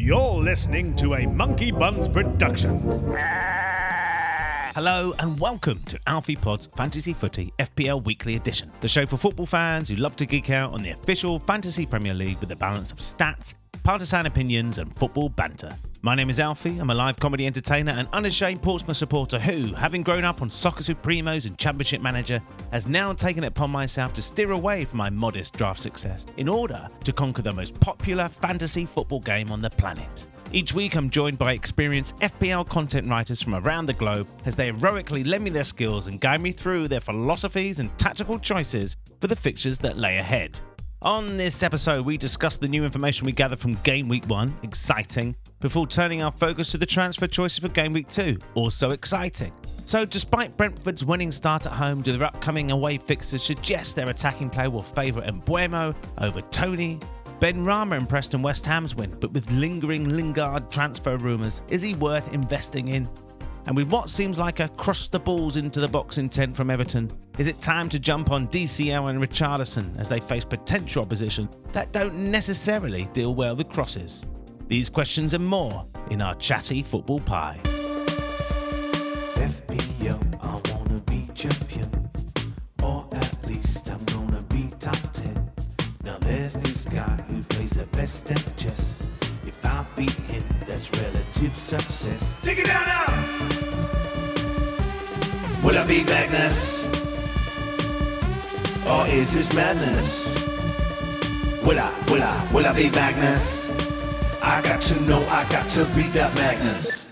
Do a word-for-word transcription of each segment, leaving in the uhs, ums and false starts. You're listening to a Monkey Buns production. Hello and welcome to Alfie Pod's Fantasy Footy F P L Weekly Edition, the show for football fans who love to geek out on the official Fantasy Premier League with a balance of stats, partisan opinions and football banter. My name is Alfie, I'm a live comedy entertainer and unashamed Portsmouth supporter who, having grown up on Soccer Supremos and Championship Manager, has now taken it upon myself to steer away from my modest draft success in order to conquer the most popular fantasy football game on the planet. Each week I'm joined by experienced F P L content writers from around the globe as they heroically lend me their skills and guide me through their philosophies and tactical choices for the fixtures that lay ahead. On this episode, we discuss the new information we gather from Game Week one, exciting, before turning our focus to the transfer choices for Game Week two, also exciting. So despite Brentford's winning start at home, do their upcoming away fixtures suggest their attacking player will favour Mbeumo over Tony? Benrahma impressed in West Ham's win, but with lingering Lingard transfer rumours, is he worth investing in? And with what seems like a cross the balls into the box intent from Everton, is it time to jump on D C L and Richarlison as they face potential opposition that don't necessarily deal well with crosses? These questions and more in our chatty football pie. F P L, I wanna be champion, or at least I'm gonna be top ten. Now there's this guy who plays the best at chess. If I beat him, that's relative success. Take it down now! Will I be Magnus? Or is this madness? Will I, will I, will I be Magnus? I got to know, I got to be that Magnus.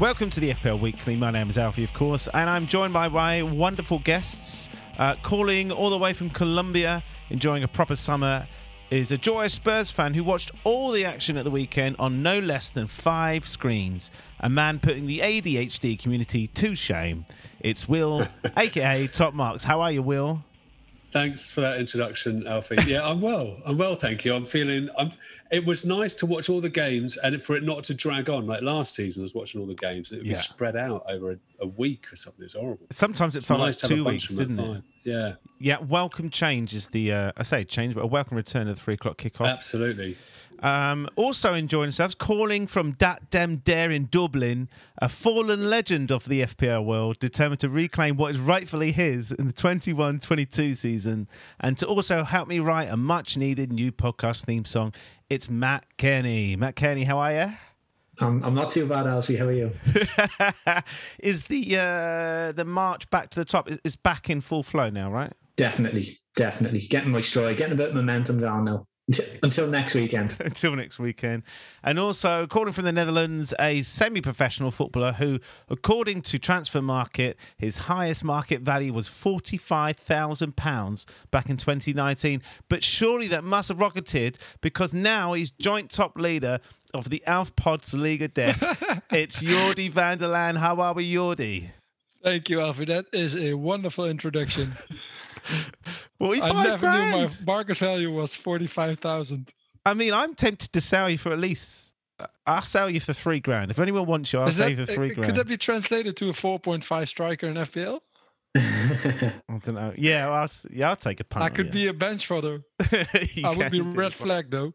Welcome to the F P L Weekly. My name is Alfie, of course, and I'm joined by my wonderful guests. Uh, calling all the way from Colombia, enjoying a proper summer, is a joyous Spurs fan who watched all the action at the weekend on no less than five screens. A man putting the A D H D community to shame. It's Will, aka Top Marks. How are you, Will? Thanks for that introduction, Alfie. Yeah, I'm well. I'm well, thank you. I'm feeling... I'm, it was nice to watch all the games and for it not to drag on. Like last season, I was watching all the games. It would yeah. be spread out over a, a week or something. It was horrible. Sometimes it felt nice like two weeks, didn't it? Yeah. Yeah, welcome change is the... Uh, I say change, but a welcome return of the three o'clock kickoff. Absolutely. Um, also enjoying ourselves, calling from Dat Dem Dare in Dublin, a fallen legend of the F P L world, determined to reclaim what is rightfully his in the twenty-one twenty-two season, and to also help me write a much-needed new podcast theme song. It's Matt Kearney. Matt Kearney, how are you? I'm, I'm not too bad, Alfie. How are you? Is the uh, the march back to the top? It's back in full flow now, right? Definitely, definitely. Getting my stride, getting a bit of momentum going now. Until next weekend. Until next weekend. And also, calling from the Netherlands, a semi-professional footballer who, according to Transfer Market, his highest market value was forty-five thousand pounds back in twenty nineteen. But surely that must have rocketed because now he's joint top leader of the Alf Pods League of Death. It's Jordi van der Laan. How are we, Jordi? Thank you, Alfie. That is a wonderful introduction. I never grand. knew my market value was forty-five thousand. I mean, I'm tempted to sell you for at least... I'll sell you for three grand. If anyone wants you, I'll sell you for three grand. Could that be translated to a four point five striker in F P L? I don't know. Yeah, well, I'll, yeah, I'll take a punt. I could you. be a bench fodder. I would be red flag, though.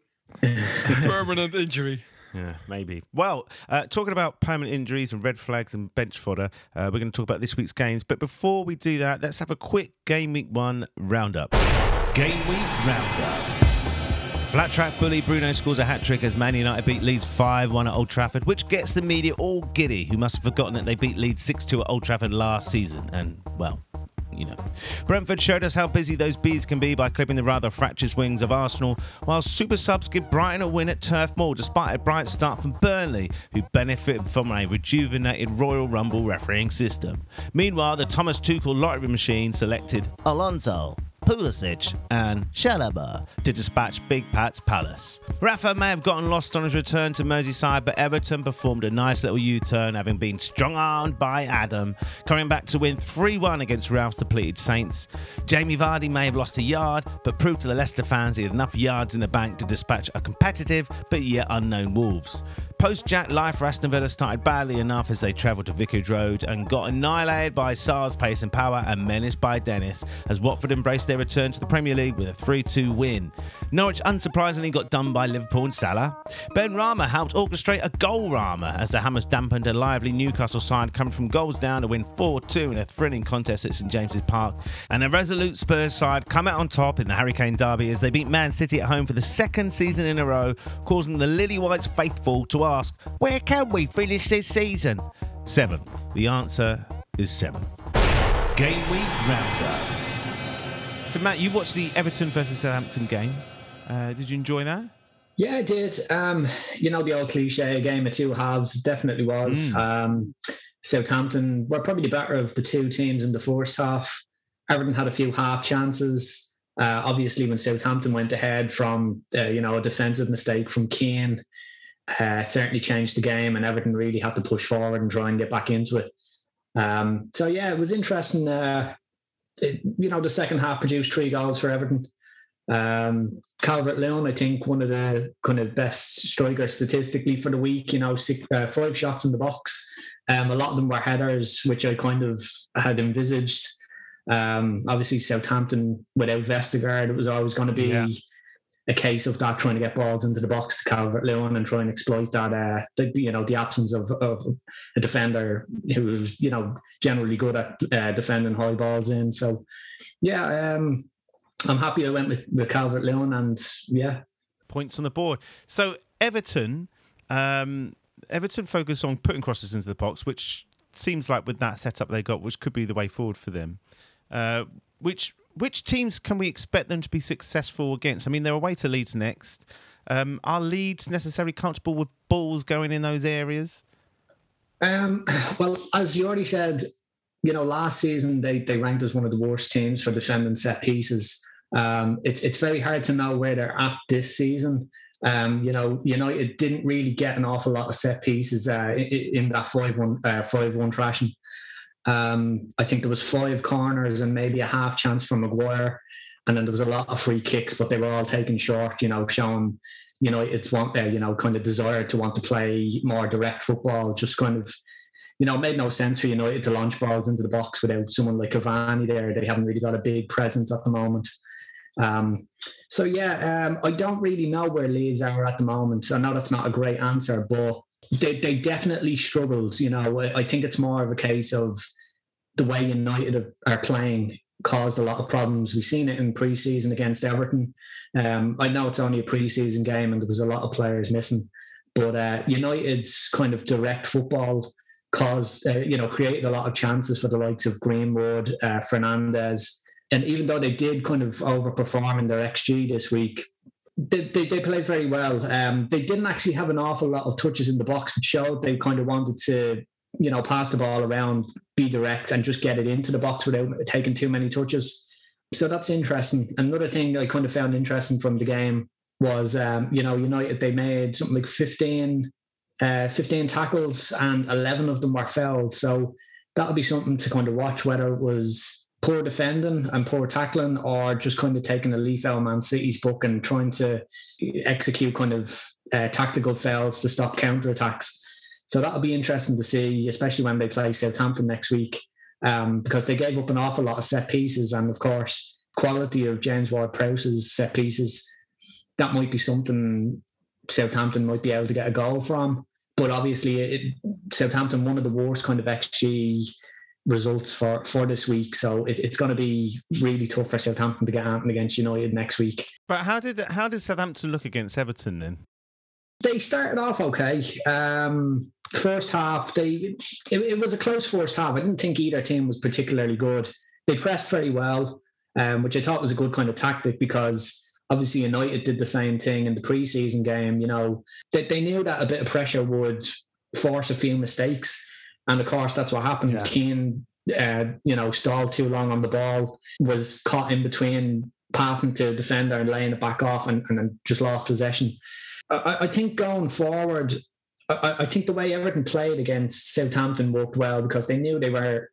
Permanent injury. Yeah, maybe. Well, uh, talking about permanent injuries and red flags and bench fodder, uh, we're going to talk about this week's games. But before we do that, let's have a quick Game Week one roundup. Game Week roundup. Flat track bully Bruno scores a hat-trick as Man United beat Leeds five one at Old Trafford, which gets the media all giddy, who must have forgotten that they beat Leeds six two at Old Trafford last season. And, well... You know. Brentford showed us how busy those bees can be by clipping the rather fractious wings of Arsenal, while super subs give Brighton a win at Turf Moor despite a bright start from Burnley, who benefited from a rejuvenated Royal Rumble refereeing system. Meanwhile, the Thomas Tuchel lottery machine selected Alonso, Pulisic and Chalobah to dispatch Big Pat's Palace. Rafa may have gotten lost on his return to Merseyside, but Everton performed a nice little U-turn, having been strong-armed by Adam, coming back to win three one against Ralph's depleted Saints. Jamie Vardy may have lost a yard, but proved to the Leicester fans he had enough yards in the bank to dispatch a competitive but yet unknown Wolves. Post-Jack life for Aston Villa started badly enough as they travelled to Vicarage Road and got annihilated by Sarr's pace and power and menaced by Dennis as Watford embraced their return to the Premier League with a three two win. Norwich unsurprisingly got done by Liverpool and Salah. Benrahma helped orchestrate a goal-rama as the Hammers dampened a lively Newcastle side coming from goals down to win four two in a thrilling contest at St James's Park. And a resolute Spurs side come out on top in the Harry Kane derby as they beat Man City at home for the second season in a row, causing the Lily Whites faithful to ask, where can we finish this season? Seven. The answer is seven. Game week roundup. So Matt, you watched the Everton versus Southampton game. Uh, did you enjoy that? Yeah, I did. Um, you know the old cliche, a game of two halves. It definitely was. Mm. Um, Southampton were probably the better of the two teams in the first half. Everton had a few half chances. Uh, obviously, when Southampton went ahead from uh, you know a defensive mistake from Keane, Uh, it certainly changed the game, and Everton really had to push forward and try and get back into it. Um, so yeah, it was interesting. Uh, it, you know, the second half produced three goals for Everton. Um, Calvert-Lewin, I think, one of the kind of best strikers statistically for the week. You know, six, uh, five shots in the box. Um, a lot of them were headers, which I kind of had envisaged. Um, obviously, Southampton without Vestergaard, it was always going to be. Yeah. A case of that, trying to get balls into the box to Calvert-Lewin and try and exploit that, uh, the, you know, the absence of, of a defender who's, you know, generally good at uh, defending high balls in. So, yeah, um, I'm happy I went with, with Calvert-Lewin and, yeah. Points on the board. So, Everton, um, Everton focused on putting crosses into the box, which seems like with that setup they got, which could be the way forward for them. Uh, which... Which teams can we expect them to be successful against? I mean, they're away to Leeds next. Um, are Leeds necessarily comfortable with balls going in those areas? Um, well, as you already said, you know, last season they, they ranked as one of the worst teams for defending set pieces. Um, it's it's very hard to know where they're at this season. Um, you know, United didn't really get an awful lot of set pieces uh, in, in that five one uh, five one thrashing. Um, I think there was five corners and maybe a half chance for Maguire, and then there was a lot of free kicks, but they were all taken short. You know, showing you know it's want uh, you know kind of desire to want to play more direct football. Just kind of you know made no sense for United to launch balls into the box without someone like Cavani there. They haven't really got a big presence at the moment. Um, so yeah, um, I don't really know where Leeds are at the moment. I know that's not a great answer, but. They they definitely struggled, you know. I think it's more of a case of the way United are playing caused a lot of problems. We've seen it in pre-season against Everton. Um, I know it's only a pre-season game and there was a lot of players missing, but uh, United's kind of direct football caused, uh, you know, created a lot of chances for the likes of Greenwood, uh, Fernandez, and even though they did kind of overperform in their X G this week. They, they they played very well. Um, they didn't actually have an awful lot of touches in the box, which showed they kind of wanted to, you know, pass the ball around, be direct, and just get it into the box without taking too many touches. So that's interesting. Another thing I kind of found interesting from the game was, um, you know, United, they made something like fifteen, uh, fifteen tackles and eleven of them were fouled. So that'll be something to kind of watch, whether it was poor defending and poor tackling, or just kind of taking a leaf out of Man City's book and trying to execute kind of uh, tactical fouls to stop counter-attacks. So that'll be interesting to see, especially when they play Southampton next week, um, because they gave up an awful lot of set pieces, and of course, quality of James Ward-Prowse's set pieces, that might be something Southampton might be able to get a goal from. But obviously, it, Southampton, one of the worst kind of X G results for, for this week, so it, it's going to be really tough for Southampton to get out against United next week. But how did how did Southampton look against Everton then? They started off okay. Um, first half, they it, it was a close first half. I didn't think either team was particularly good. They pressed very well, um, which I thought was a good kind of tactic because obviously United did the same thing in the pre-season game. You know, they, they knew that a bit of pressure would force a few mistakes. And of course, that's what happened. Yeah. Keane, uh, you know, stalled too long on the ball, was caught in between passing to a defender and laying it back off, and, and then just lost possession. I, I think going forward, I, I think the way Everton played against Southampton worked well because they knew they were,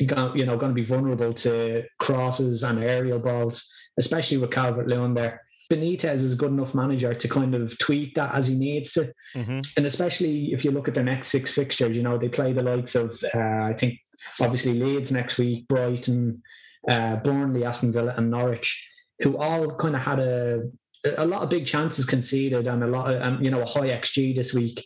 you know, going to be vulnerable to crosses and aerial balls, especially with Calvert-Lewin there. Benitez is a good enough manager to kind of tweak that as he needs to. Mm-hmm. And especially if you look at their next six fixtures, you know, they play the likes of, uh, I think, obviously Leeds next week, Brighton, uh, Burnley, Aston Villa and Norwich, who all kind of had a a lot of big chances conceded and a lot of, um, you know, a high X G this week.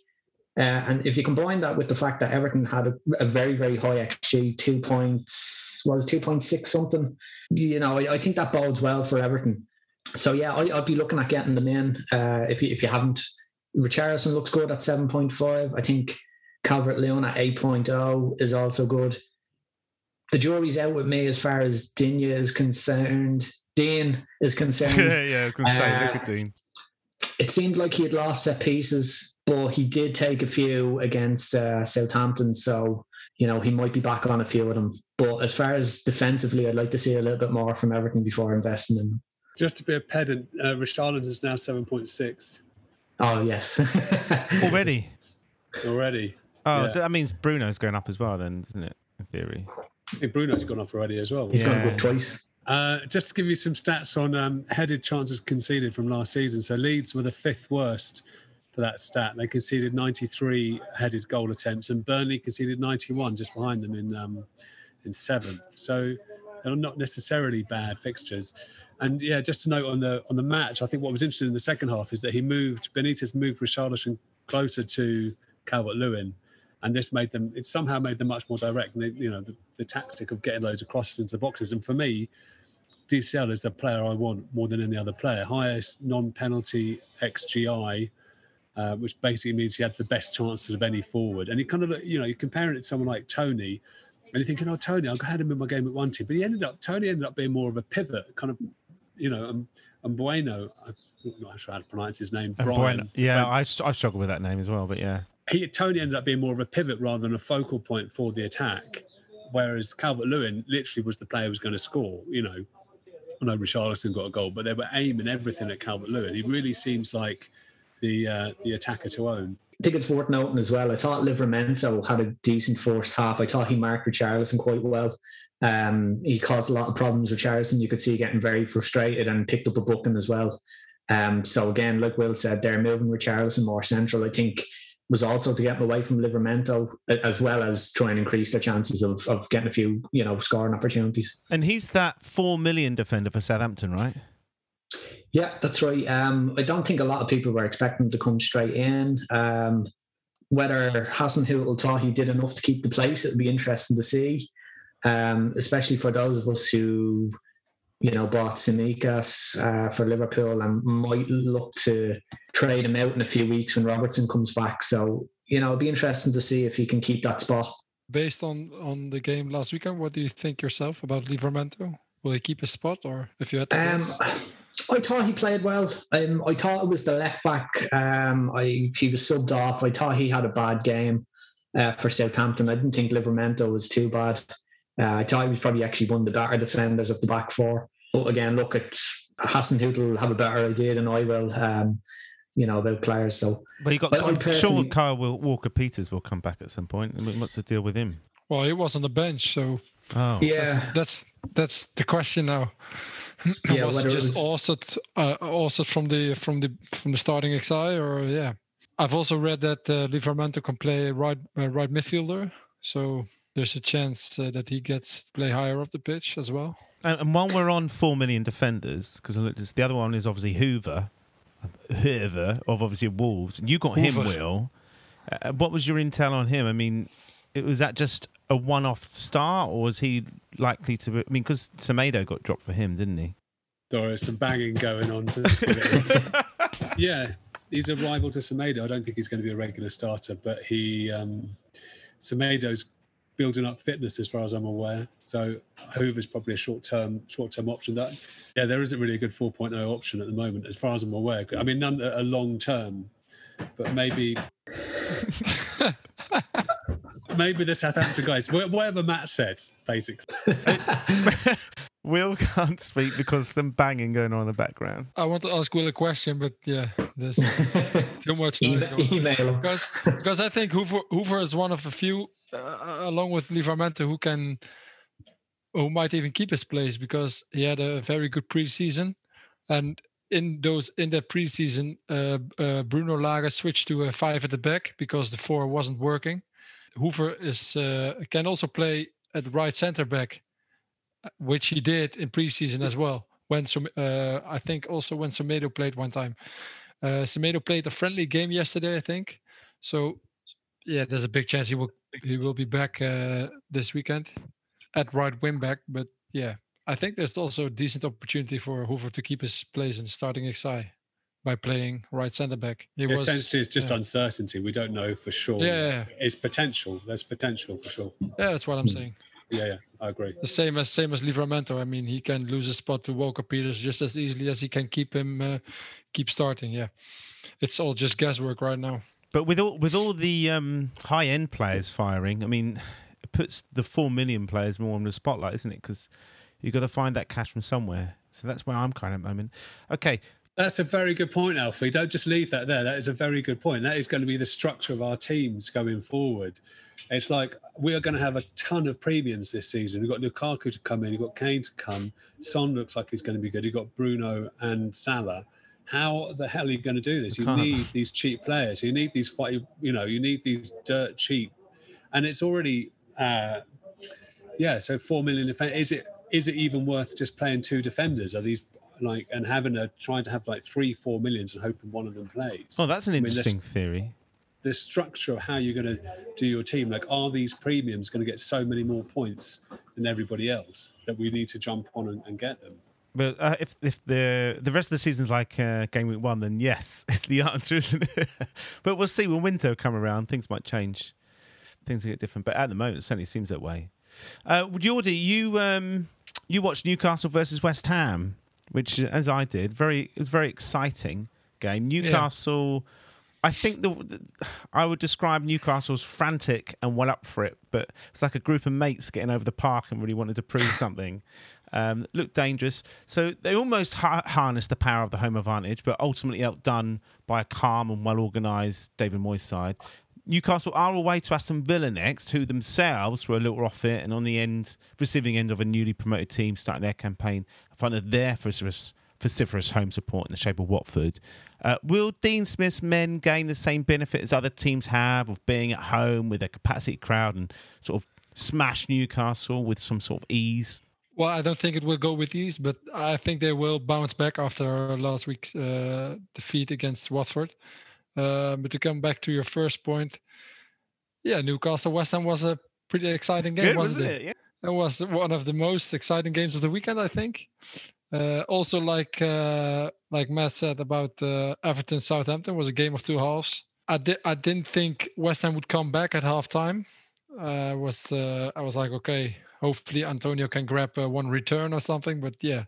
Uh, and if you combine that with the fact that Everton had a, a very, very high X G, two points, well, two point six something, you know, I, I think that bodes well for Everton. So, yeah, I, I'd be looking at getting them in uh, if, you, if you haven't. Richarlison looks good at seven point five. I think Calvert-Lewin at eight point oh is also good. The jury's out with me as far as Dinya is concerned. Dean is concerned. Yeah, yeah, I was going to say, uh, look at Dean. It seemed like he had lost set pieces, but he did take a few against uh, Southampton, so, you know, he might be back on a few of them. But as far as defensively, I'd like to see a little bit more from Everton before investing in them. Just to be a pedant, uh, Richarlison is now seven point six. Oh, yes. Already? Already. Oh, yeah. That means Bruno's going up as well then, doesn't it, in theory? I think Bruno's gone up already as well. He's yeah. gone up twice. Uh, just to give you some stats on um, headed chances conceded from last season. So Leeds were the fifth worst for that stat. They conceded ninety-three headed goal attempts, and Burnley conceded ninety-one, just behind them in um, in seventh. So they're not necessarily bad fixtures. And yeah, just to note on the on the match, I think what was interesting in the second half is that he moved Benitez moved Richarlison closer to Calvert-Lewin. And this made them, it somehow made them much more direct. And they, you know, the, the tactic of getting loads of crosses into the boxes. And for me, D C L is the player I want more than any other player. Highest non-penalty X G I, uh, which basically means he had the best chances of any forward. And he kind of, you know, you're comparing it to someone like Tony, and you're thinking, oh, Tony, I had him in my game at one team. But he ended up, Tony ended up being more of a pivot, kind of, you know, and, and Bueno, I'm not sure how to pronounce his name, Brian. Bueno. Yeah, I, I struggle with that name as well, but yeah. He, Tony ended up being more of a pivot rather than a focal point for the attack, whereas Calvert-Lewin literally was the player who was going to score. You know, I know Richarlison got a goal, but they were aiming everything at Calvert-Lewin. He really seems like the uh, the attacker to own. I think it's worth noting as well, I thought Livramento had a decent first half. I thought he marked Richarlison quite well. Um, he caused a lot of problems with Richarlison. You could see getting very frustrated and picked up a booking as well. Um, so again, like Will said, they're moving Richarlison more central, I think, was also to get away from Livramento, as well as try and increase their chances of, of getting a few, you know, scoring opportunities. And he's that four million defender for Southampton, right? Yeah, that's right. Um, I don't think a lot of people were expecting him to come straight in. Um, whether Hasenhüttl thought he did enough to keep the place, it would be interesting to see, um, especially for those of us who, you know, bought Tsimikas uh, for Liverpool and might look to trade him out in a few weeks when Robertson comes back. So, you know, it'll be interesting to see if he can keep that spot. Based on, on the game last weekend, what do you think yourself about Livramento? Will he keep his spot, or if you had to um, I thought he played well. Um, I thought it was the left back. Um, I he was subbed off. I thought he had a bad game uh, for Southampton. I didn't think Livramento was too bad. Uh, I thought he was probably actually one of the better defenders of the back four. But again, look, at Hasenhüttl will have a better idea than I will, um, you know, about players. So, but you got, but I'm sure Kyle will, Walker-Peters will come back at some point. What's the deal with him? Well, he was on the bench, so oh. yeah, that's, that's that's the question now. Yeah, was it just Orsett uh, Orsett from the from the from the starting X I, or yeah? I've also read that uh, Livramento can play right uh, right midfielder, so there's a chance uh, that he gets to play higher up the pitch as well. And, and while we're on four million defenders, because the other one is obviously Hoover, Hoover of obviously Wolves. And you got Hoover. him, Will. Uh, what was your intel on him? I mean, it, was that just a one-off start, or was he likely to be... I mean, because Semedo got dropped for him, didn't he? There is some banging going on. To it yeah, he's a rival to Semedo. I don't think he's going to be a regular starter, but he... Um, Semedo's building up fitness, as far as I'm aware. So Hoover's probably a short-term short-term option. That yeah, there isn't really a good four point oh option at the moment, as far as I'm aware. I mean, none that are long-term, but maybe maybe the Southampton guys. Whatever Matt said, basically. Will can't speak because there's some banging going on in the background. I want to ask Will a question, but yeah, there's too much noise going on. Email. Because, because I think Hoover, Hoover is one of a few, Uh, along with Livramento, who can, who might even keep his place, because he had a very good preseason, and in those in that preseason, uh, uh, Bruno Lage switched to a five at the back because the four wasn't working. Hoover is uh, can also play at the right center back, which he did in preseason as well. When some, uh, I think also when Semedo played one time. Uh, Semedo played a friendly game yesterday, I think. So yeah, there's a big chance he will he will be back uh, this weekend at right wing back. But yeah, I think there's also a decent opportunity for Hoover to keep his place in starting X I by playing right centre back. It was, essentially, it's just yeah. uncertainty. We don't know for sure. Yeah, it's potential. There's potential for sure. Yeah, that's what I'm saying. Yeah, yeah, I agree. The same as same as Livramento. I mean, he can lose a spot to Walker Peters just as easily as he can keep him uh, keep starting. Yeah, it's all just guesswork right now. But with all with all the um, high end players firing, I mean, it puts the four million players more on the spotlight, isn't it? Because you've got to find that cash from somewhere. So that's where I'm kind of at the moment. Okay. That's a very good point, Alfie. Don't just leave that there. That is a very good point. That is going to be the structure of our teams going forward. It's like we are going to have a ton of premiums this season. We've got Lukaku to come in. We've got Kane to come. Son looks like he's going to be good. You've got Bruno and Salah. How the hell are you going to do this? You need these cheap players. You need these, you know, you need these dirt cheap. And it's already, uh, yeah, so four million. Is it is it even worth just playing two defenders? Are these... like and having a trying to have like three four millions and hoping one of them plays. Oh, that's an interesting I mean, the, theory. The structure of how you're going to do your team, like are these premiums going to get so many more points than everybody else that we need to jump on and, and get them? But uh, if if the the rest of the season's like uh, game week one, then yes, it's the answer, isn't it? But we'll see when winter come around, things might change, things will get different. But at the moment, it certainly seems that way. Uh, Jordi, you um, you watched Newcastle versus West Ham, which, as I did, very it was a very exciting game. Newcastle, yeah. I think the, the I would describe Newcastle's frantic and well up for it, but it's like a group of mates getting over the park and really wanted to prove something. Um, looked dangerous. So they almost ha- harnessed the power of the home advantage, but ultimately outdone by a calm and well-organised David Moyes side. Newcastle are away to Aston Villa next, who themselves were a little off it and on the end, receiving end of a newly promoted team starting their campaign in front of their vociferous, vociferous home support in the shape of Watford. Uh, will Dean Smith's men gain the same benefit as other teams have of being at home with a capacity crowd and sort of smash Newcastle with some sort of ease? Well, I don't think it will go with ease, but I think they will bounce back after last week's uh, defeat against Watford. Uh, but to come back to your first point, yeah, Newcastle West Ham was a pretty exciting game, good, wasn't it? it? Yeah. It was one of the most exciting games of the weekend, I think. Uh, also, like uh, like Matt said about uh, Everton Southampton, was a game of two halves. I did I didn't think West Ham would come back at halftime. Uh, was uh, I was like, okay, hopefully Antonio can grab uh, one return or something. But yeah,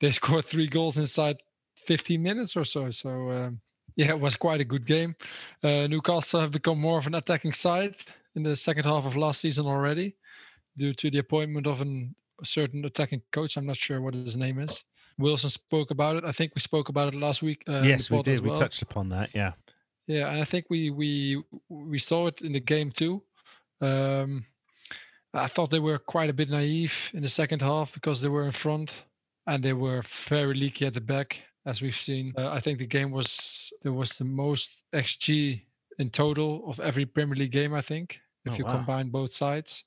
they scored three goals inside fifteen minutes or so. So. Um, Yeah, it was quite a good game. Uh, Newcastle have become more of an attacking side in the second half of last season already due to the appointment of an, a certain attacking coach. I'm not sure what his name is. Wilson spoke about it. I think we spoke about it last week. Uh, yes, we did. Well. We touched upon that, yeah. Yeah, and I think we we, we saw it in the game too. Um, I thought they were quite a bit naive in the second half because they were in front and they were very leaky at the back. As we've seen, uh, I think the game was there was the most X G in total of every Premier League game, I think, if oh, you wow. combine both sides.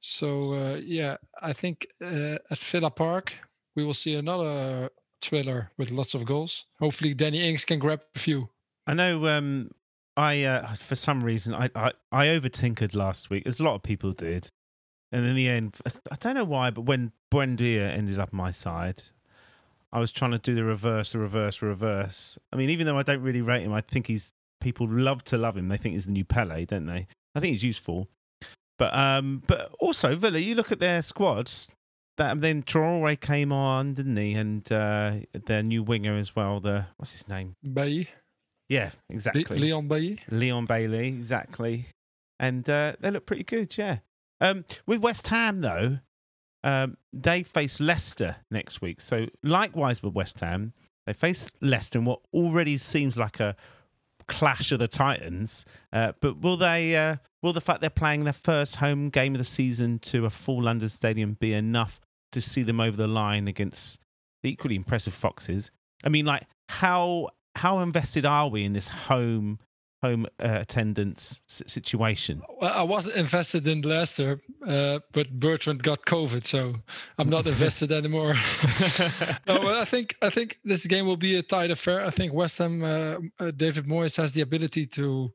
So, uh, yeah, I think uh, at Villa Park, we will see another thriller with lots of goals. Hopefully, Danny Ings can grab a few. I know um, I, uh, for some reason, I, I, I over-tinkered last week, as a lot of people did. And in the end, I don't know why, but when Buendia ended up my side... I was trying to do the reverse, the reverse, reverse. I mean, even though I don't really rate him, I think he's people love to love him. They think he's the new Pele, don't they? I think he's useful. But um, but also, Villa, you look at their squads. That and then Traoré came on, didn't he? And uh, their new winger as well. The what's his name? Bailly. Yeah, exactly. Le- Leon Bailly. Leon Bailey, exactly. And uh, they look pretty good, yeah. Um, with West Ham though. Um, they face Leicester next week. So likewise with West Ham, they face Leicester in what already seems like a clash of the titans. Uh, but will they? Uh, will the fact they're playing their first home game of the season to a full London stadium be enough to see them over the line against the equally impressive Foxes? I mean, like, how how invested are we in this home home uh, attendance situation? Well, I wasn't invested in Leicester, uh, but Bertrand got COVID, so I'm not invested anymore. No, but I think I think this game will be a tight affair. I think West Ham, uh, uh, David Moyes has the ability to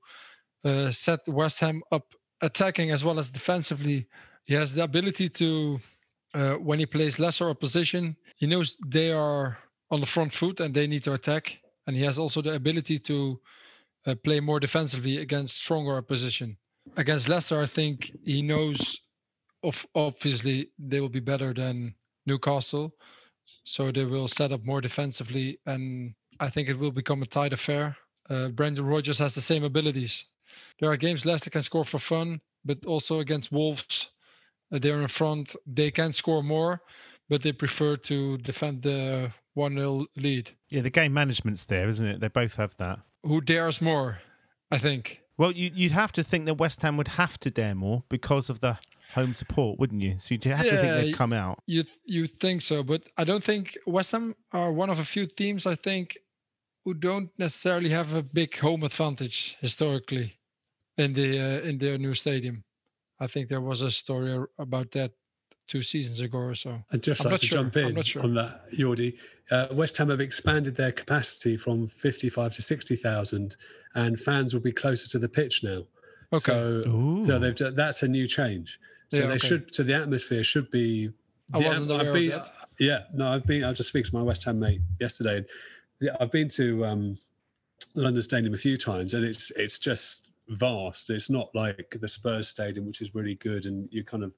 uh, set West Ham up attacking as well as defensively. He has the ability to, uh, when he plays lesser opposition, he knows they are on the front foot and they need to attack. And he has also the ability to uh, play more defensively against stronger opposition. Against Leicester, I think he knows, of obviously, they will be better than Newcastle. So they will set up more defensively. And I think it will become a tight affair. Uh, Brendan Rodgers has the same abilities. There are games Leicester can score for fun, but also against Wolves, uh, they're in front. They can score more, but they prefer to defend the one nil lead. Yeah, the game management's there, isn't it? They both have that. Who dares more, I think. Well, you, you'd have to think that West Ham would have to dare more because of the home support, wouldn't you? So you'd have yeah, to think they'd come out. You you think so, but I don't think West Ham are one of a few teams, I think, who don't necessarily have a big home advantage historically in the uh, in their new stadium. I think there was a story about that two seasons ago or so. I'd just like to sure. jump in sure. on that, Jordi. Uh, West Ham have expanded their capacity from fifty-five to sixty thousand, and fans will be closer to the pitch now. Okay. So, so they've done, that's a new change. So yeah, they okay. should. So the atmosphere should be... I wasn't atm- aware I've been, of that. Yeah, no, I've been... I was just speaking to my West Ham mate yesterday. And yeah, I've been to um, London Stadium a few times, and it's it's just vast. It's not like the Spurs Stadium, which is really good, and you kind of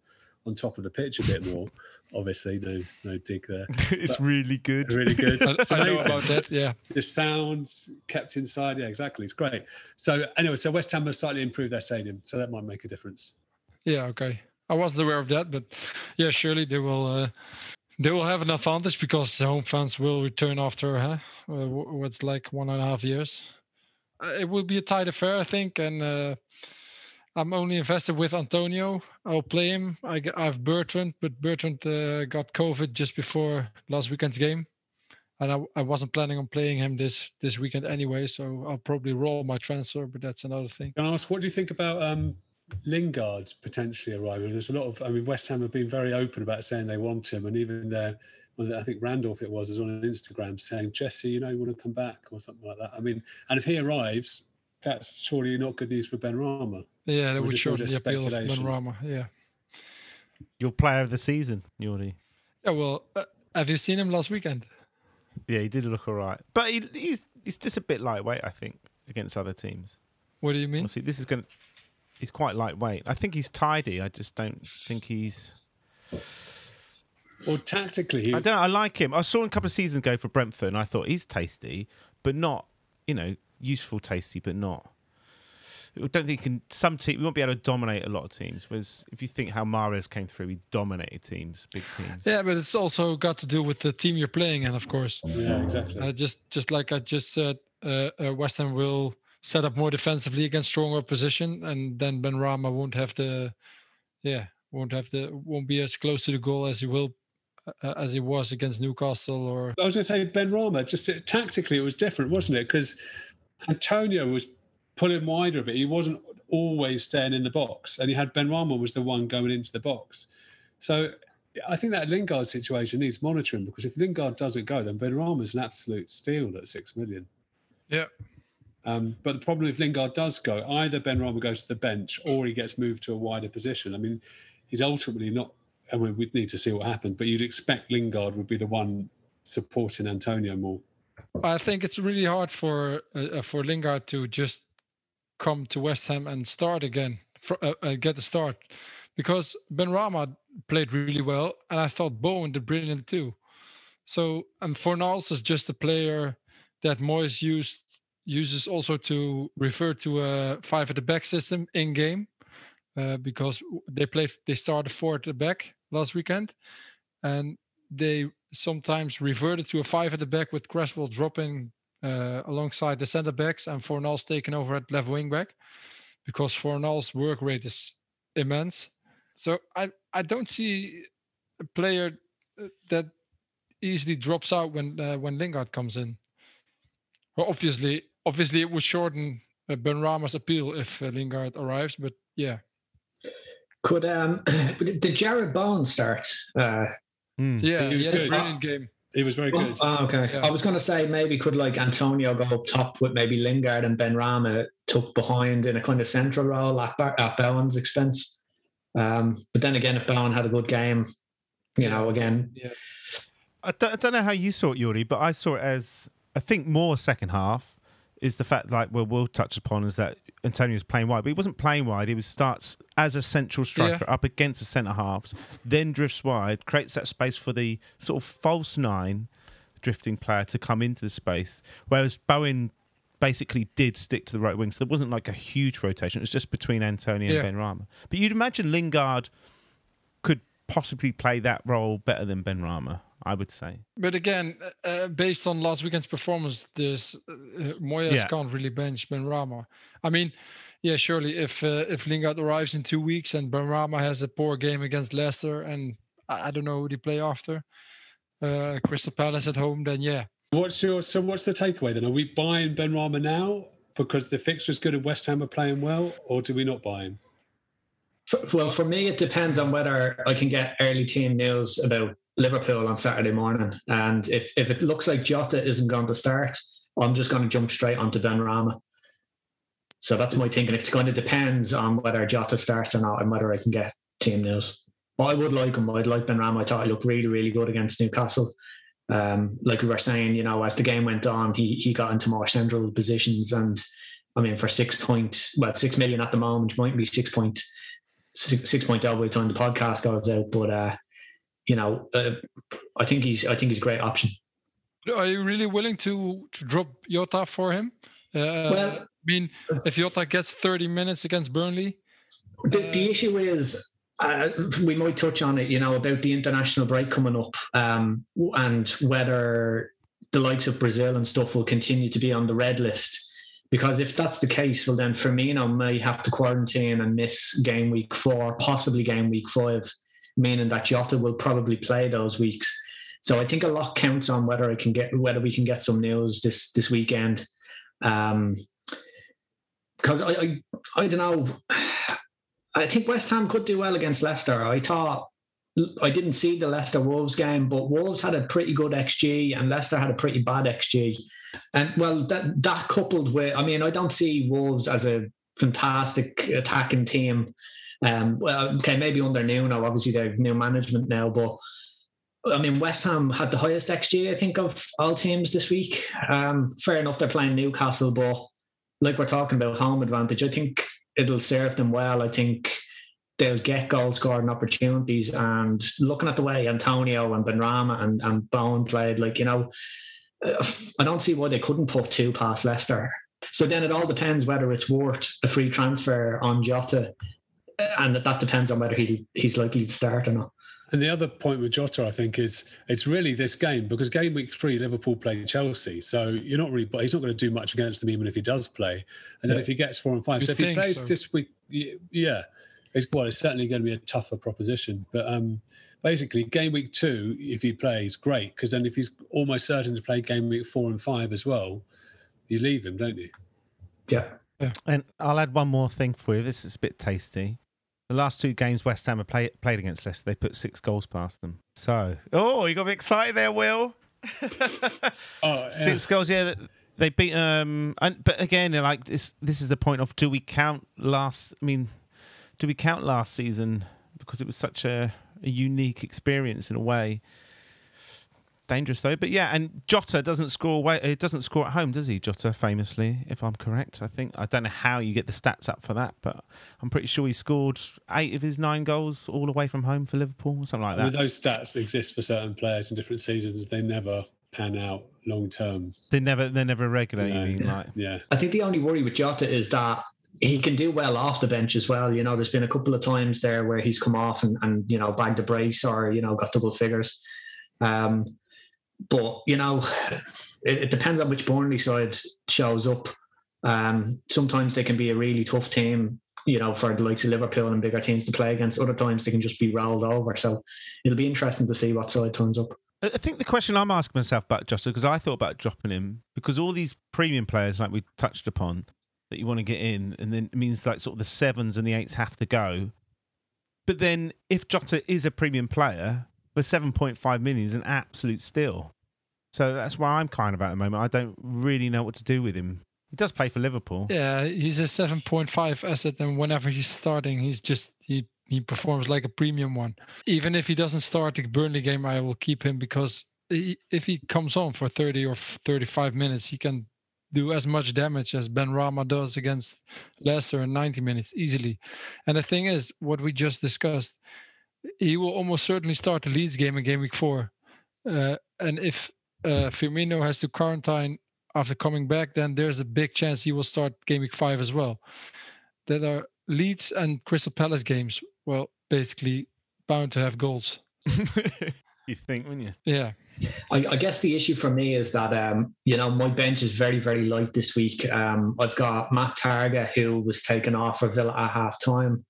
on top of the pitch a bit more, obviously. No, no dig there. It's but really good. Really good. It's amazing. I know about that, yeah. The sounds kept inside. Yeah, exactly. It's great. So anyway, so West Ham has slightly improved their stadium, so that might make a difference. Yeah, okay. I wasn't aware of that, but yeah, surely they will. Uh, they will have an advantage because the home fans will return after huh? uh, what's like one and a half years. Uh, it will be a tight affair, I think, and. Uh, I'm only invested with Antonio. I'll play him. I, I have Bertrand, but Bertrand uh, got COVID just before last weekend's game. And I, I wasn't planning on playing him this, this weekend anyway, so I'll probably roll my transfer, but that's another thing. Can I ask, what do you think about um, Lingard's potentially arriving? There's a lot of, I mean, West Ham have been very open about saying they want him, and even their, well, I think Randolph it was, is on Instagram saying, Jesse, you know, you want to come back or something like that. I mean, and if he arrives, that's surely not good news for Benrahma. Yeah, that would show the appeal of Benrahma, yeah. Your player of the season, Jordi. Yeah, well, uh, have you seen him last weekend? Yeah, he did look all right. But he, he's he's just a bit lightweight, I think, against other teams. What do you mean? Honestly, this is going to... He's quite lightweight. I think he's tidy. I just don't think he's... Well, tactically... He... I don't know, I like him. I saw him a couple of seasons ago for Brentford, and I thought he's tasty, but not, you know, useful tasty, but not... I don't think can, some team we won't be able to dominate a lot of teams. Whereas if you think how Mahrez came through, he dominated teams, big teams. Yeah, but it's also got to do with the team you're playing in, of course. Yeah, exactly. Uh, just just like I just said, uh, uh, West Ham will set up more defensively against stronger opposition, and then Benrahma won't have the, yeah, won't have the, won't be as close to the goal as he will. Uh, as it was against Newcastle or... I was going to say Benrahma, just it, tactically it was different, wasn't it? Because Antonio was pulling wider a bit. He wasn't always staying in the box, and he had Benrahma was the one going into the box. So I think that Lingard situation needs monitoring, because if Lingard doesn't go, then Benrahma's an absolute steal at six million. Yeah. Um, but the problem if Lingard does go, either Benrahma goes to the bench or he gets moved to a wider position. I mean, he's ultimately not... I mean, we'd need to see what happened, but you'd expect Lingard would be the one supporting Antonio more. I think it's really hard for uh, for Lingard to just come to West Ham and start again, for, uh, uh, get the start, because Benrahma played really well, and I thought Bowen did brilliant too. So, and Fornals is just a player that Moyes used uses also to refer to a five at the back system in game. Uh, because they play, they started four at the back last weekend, and they sometimes reverted to a five at the back with Cresswell dropping uh, alongside the centre backs and Fornals taking over at left wing back, because Fornals' work rate is immense. So I I don't see a player that easily drops out when uh, when Lingard comes in. Well, obviously, obviously it would shorten uh, Benrahma's appeal if uh, Lingard arrives, but yeah. Could um, did Jared Bowen start? Uh, mm. Yeah, he was good. Brilliant game. He was very good. Oh, okay. Yeah. I was going to say maybe could like Antonio go up top with maybe Lingard and Benrahma tucked behind in a kind of central role at, Bar- at Bowen's expense. Um, but then again, if Bowen had a good game, you know, again. Yeah. I, don't, I don't know how you saw it, Yuri, but I saw it as I think more second half is the fact like well, we'll touch upon is that Antonio's playing wide, but he wasn't playing wide. He was starts as a central striker yeah. up against the centre halves, then drifts wide, creates that space for the sort of false nine drifting player to come into the space. Whereas Bowen basically did stick to the right wing, so there wasn't like a huge rotation. It was just between Antonio yeah. and Benrahma. But you'd imagine Lingard could possibly play that role better than Benrahma, I would say. But again, uh, based on last weekend's performance, there's uh, Moyes yeah. can't really bench Benrahma. I mean, yeah, surely if uh, if Lingard arrives in two weeks and Benrahma has a poor game against Leicester and I, I don't know who they play after, uh, Crystal Palace at home, then yeah. What's your so? What's the takeaway then? Are we buying Benrahma now because the fixture's good and West Ham are playing well, or do we not buy him? For, well, for me, it depends on whether I can get early team news about Liverpool on Saturday morning. And if, if it looks like Jota isn't going to start, I'm just going to jump straight onto Benrahma. So that's my thinking. It's going to depend on whether Jota starts or not and whether I can get team news. But I would like him. I'd like Benrahma. I thought he looked really, really good against Newcastle. Um, like we were saying, you know, as the game went on, he he got into more central positions. And I mean, for six point, well, six million at the moment, might be six point six six point zero by the time the podcast goes out. But uh, you know, uh, I think he's I think he's a great option. Are you really willing to to drop Jota for him? Uh, well, I mean, if Jota gets thirty minutes against Burnley, the, uh, the issue is. Uh, we might touch on it, you know, about the international break coming up um, and whether the likes of Brazil and stuff will continue to be on the red list. Because if that's the case, well, then Firmino may have to quarantine and miss game week four, possibly game week five, meaning that Jota will probably play those weeks. So I think a lot counts on whether I can get whether we can get some news this this weekend. Um, because I, I I don't know. I think West Ham could do well against Leicester. I thought, I didn't see the Leicester-Wolves game, but Wolves had a pretty good X G and Leicester had a pretty bad X G. And, well, that, that coupled with, I mean, I don't see Wolves as a fantastic attacking team. Um, well, okay, maybe under Nuno, obviously they have new management now, but, I mean, West Ham had the highest X G, I think, of all teams this week. Um, fair enough, they're playing Newcastle, but like we're talking about home advantage, I think it'll serve them well. I think they'll get goal scoring opportunities. And looking at the way Antonio and Benrahma and, and Bowen played, like, you know, I don't see why they couldn't put two past Leicester. So then it all depends whether it's worth a free transfer on Jota. And that depends on whether he he's likely to start or not. And the other point with Jota, I think, is it's really this game, because game week three, Liverpool play Chelsea. So you're not really, but he's not going to do much against them, even if he does play. And then yeah. if he gets four and five, you so if he plays so. this week, yeah, it's well, it's certainly going to be a tougher proposition. But um, basically, game week two, if he plays, great, because then if he's almost certain to play game week four and five as well, you leave him, don't you? Yeah. yeah. And I'll add one more thing for you. This is a bit tasty. The last two games West Ham have play, played against Leicester, they put six goals past them. So, oh, you got me excited there, Will. oh, yeah. Six goals, yeah. They beat. Um, and, but again, like this, this is the point of: do we count last? I mean, do we count last season because it was such a, a unique experience in a way? Dangerous though, but yeah. And Jota doesn't score away. It doesn't score at home, does he? Jota famously, if I'm correct, I think I don't know how you get the stats up for that, but I'm pretty sure he scored eight of his nine goals all away from home for Liverpool, something like that. I mean, those stats exist for certain players in different seasons. They never pan out long term. They never, they're never regular. No. You mean, like yeah. I think the only worry with Jota is that he can do well off the bench as well. You know, there's been a couple of times there where he's come off and, and you know bagged a brace or you know got double figures. Um, But, you know, it, it depends on which Burnley side shows up. Um, sometimes they can be a really tough team, you know, for the likes of Liverpool and bigger teams to play against. Other times they can just be rolled over. So it'll be interesting to see what side turns up. I think the question I'm asking myself about Jota, because I thought about dropping him, because all these premium players, like we touched upon, that you want to get in, and then it means like sort of the sevens and the eights have to go. But then if Jota is a premium player, for seven point five million is an absolute steal. So that's where I'm kind of at the moment. I don't really know what to do with him. He does play for Liverpool. Yeah, he's a seven point five asset, and whenever he's starting, he's just he, he performs like a premium one. Even if he doesn't start the Burnley game, I will keep him because he, if he comes on for thirty or thirty-five minutes, he can do as much damage as Benrahma does against Leicester in ninety minutes easily. And the thing is, what we just discussed, he will almost certainly start the Leeds game in game week four. Uh, and if uh, Firmino has to quarantine after coming back, then there's a big chance he will start game week five as well. That are Leeds and Crystal Palace games, well, basically bound to have goals. You think, wouldn't you? Yeah. I, I guess the issue for me is that, um, you know, my bench is very, very light this week. Um, I've got Matt Targa, who was taken off for Villa at half-time.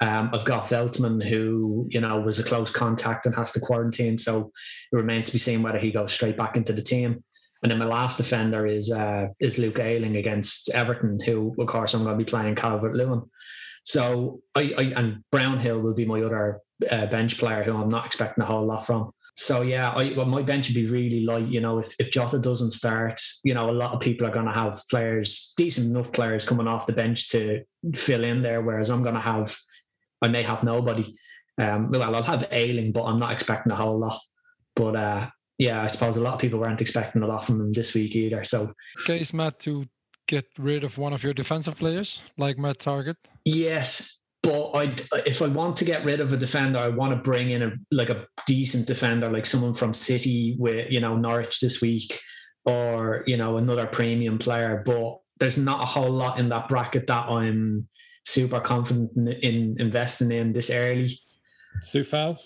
Um, I've got Veltman, who, you know, was a close contact and has to quarantine, so it remains to be seen whether he goes straight back into the team. And then my last defender is uh, is Luke Ayling against Everton, who, of course, I'm going to be playing Calvert-Lewin. So, I, I and Brownhill will be my other uh, bench player who I'm not expecting a whole lot from. So, yeah, I, well, my bench would be really light. You know, if, if Jota doesn't start, you know, a lot of people are going to have players, decent enough players coming off the bench to fill in there, whereas I'm going to have, I may have nobody. Um, well, I'll have Ayling, but I'm not expecting a whole lot. But, uh, yeah, I suppose a lot of people weren't expecting a lot from him this week either. So, case, Matt, to get rid of one of your defensive players, like Matt Target? Yes, but I'd, if I want to get rid of a defender, I want to bring in a like a decent defender, like someone from City with, you know, Norwich this week, or, you know, another premium player. But there's not a whole lot in that bracket that I'm super confident in, in investing in this early. Sufal?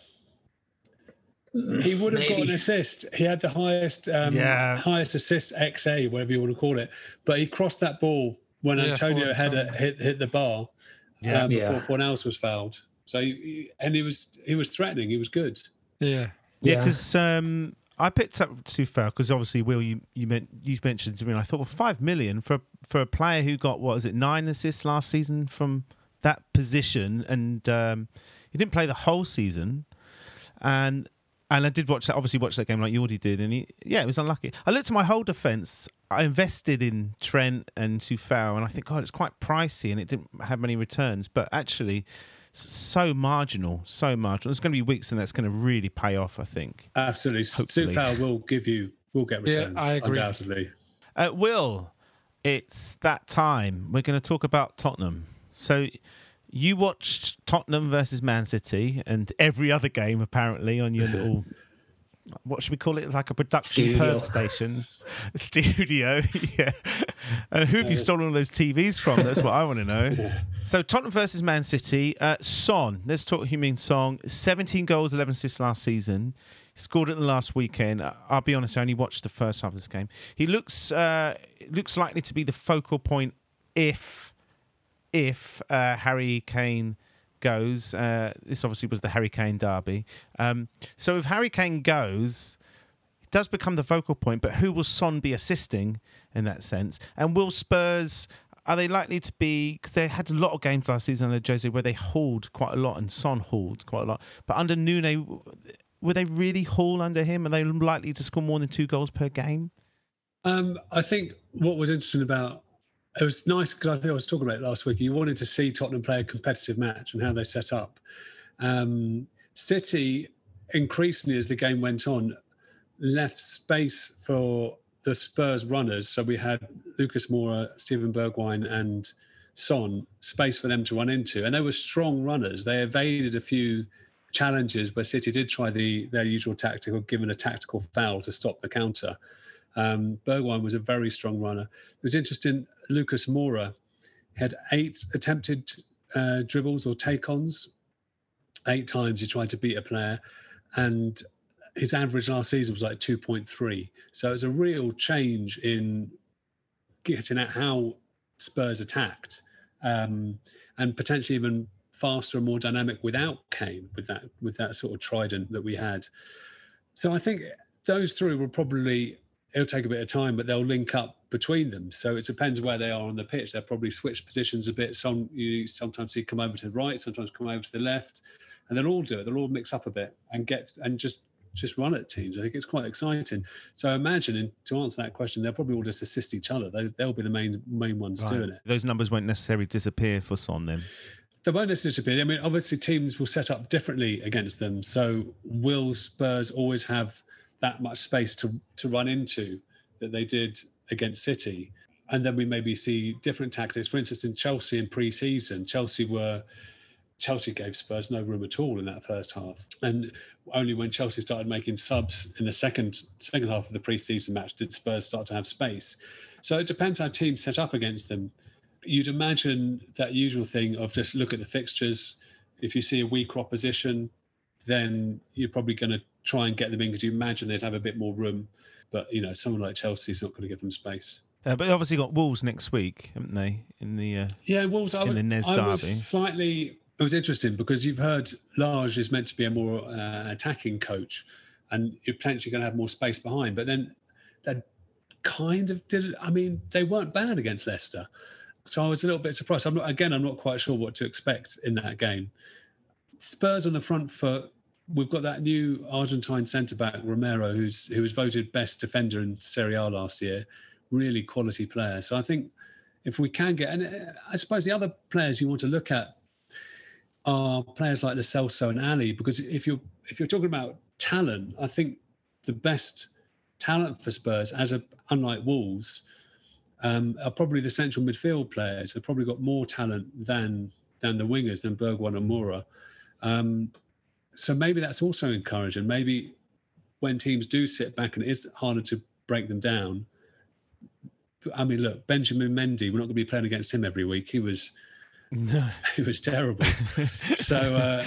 He would have Maybe. got an assist. He had the highest um, yeah. highest assist X A, whatever you want to call it. But he crossed that ball when yeah, Antonio had a, hit hit the bar yeah. uh, before yeah. one else was fouled. So he, and he was he was threatening. He was good. Yeah, yeah. Because yeah, um, I picked up Sufal because obviously, Will, you you, meant, you mentioned to me, and I thought, well, five million for for a player who got what is it nine assists last season from that position, and um, he didn't play the whole season, and. And I did watch that, obviously watch that game like Yordi did. And he, yeah, it was unlucky. I looked at my whole defence. I invested in Trent and Tufau. And I think, God, it's quite pricey and it didn't have many returns. But actually, so marginal, so marginal. There's going to be weeks and that's going to really pay off, I think. Absolutely. Tufau will give you, will get returns, yeah, I agree. Undoubtedly. Uh, Will, it's that time. We're going to talk about Tottenham. So... You watched Tottenham versus Man City and every other game, apparently, on your little, what should we call it? It's like a production perv station. Studio, yeah. And who have you stolen all those T Vs from? That's what I want to know. So Tottenham versus Man City. Uh, Son, let's talk Heung-min Son. seventeen goals, eleven assists last season. He scored it the last weekend. I'll be honest, I only watched the first half of this game. He looks uh, looks likely to be the focal point if... If uh, Harry Kane goes, uh, this obviously was the Harry Kane derby. Um, so if Harry Kane goes, it does become the focal point, but who will Son be assisting in that sense? And will Spurs, are they likely to be, because they had a lot of games last season under Jose where they hauled quite a lot and Son hauled quite a lot. But under Nuno, will they really haul under him? Are they likely to score more than two goals per game? Um, I think what was interesting about It was nice because I think I was talking about it last week. You wanted to see Tottenham play a competitive match and how they set up. Um, City, increasingly as the game went on, left space for the Spurs runners. So we had Lucas Moura, Steven Bergwijn and Son, space for them to run into. And they were strong runners. They evaded a few challenges where City did try the their usual tactic of giving a tactical foul to stop the counter. Um, Bergwijn was a very strong runner. It was interesting, Lucas Moura had eight attempted uh, dribbles or take-ons. Eight times he tried to beat a player, and his average last season was like two point three. So it was a real change in getting at how Spurs attacked, um, and potentially even faster and more dynamic without Kane, with that with that sort of trident that we had. So I think those three will probably, it'll take a bit of time, but they'll link up between them. So it depends where they are on the pitch. They'll probably switch positions a bit. Some you sometimes you come over to the right, sometimes come over to the left, and they'll all do it. They'll all mix up a bit and get and just just run at teams. I think it's quite exciting. So imagine, and to answer that question, they'll probably all just assist each other. They, they'll be the main main ones right. doing it. Those numbers won't necessarily disappear for Son then. They won't necessarily disappear. I mean, obviously teams will set up differently against them. So will Spurs always have that much space to to run into that they did against City? And then we maybe see different tactics. For instance, in Chelsea in pre-season, Chelsea were Chelsea gave Spurs no room at all in that first half. And only when Chelsea started making subs in the second second half of the pre-season match did Spurs start to have space. So it depends how teams set up against them. You'd imagine that usual thing of just look at the fixtures. If you see a weaker opposition, then you're probably going to try and get them in because you imagine they'd have a bit more room. But, you know, someone like Chelsea's not going to give them space. Uh, but they've obviously got Wolves next week, haven't they? In the uh, yeah, Wolves. In I, would, the Nez I was Derby. slightly... It was interesting because you've heard Large is meant to be a more uh, attacking coach and you're potentially going to have more space behind. But then that kind of did it. I mean, they weren't bad against Leicester. So I was a little bit surprised. I'm not, again, I'm not quite sure what to expect in that game. Spurs on the front foot. We've got that new Argentine centre-back, Romero, who's, who was voted best defender in Serie A last year. Really quality player. So I think if we can get... And I suppose the other players you want to look at are players like Lo Celso and Ali, because if you're, if you're talking about talent, I think the best talent for Spurs, as a, unlike Wolves, um, are probably the central midfield players. They've probably got more talent than than the wingers, than Bergwijn and Moura. Um, so maybe that's also encouraging. Maybe when teams do sit back and it is harder to break them down. I mean, look, Benjamin Mendy, we're not going to be playing against him every week. He was... No. It was terrible. so uh,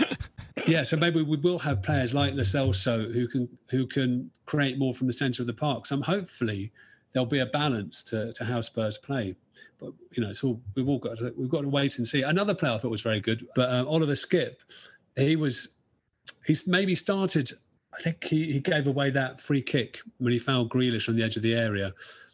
yeah, so maybe we will have players like Lo Celso who can who can create more from the centre of the park. So hopefully there'll be a balance to, to how Spurs play. But you know, it's all we've all got to, we've got to wait and see. Another player I thought was very good, but uh, Oliver Skipp, he was he's maybe started. I think he, he gave away that free kick when he fouled Grealish on the edge of the area.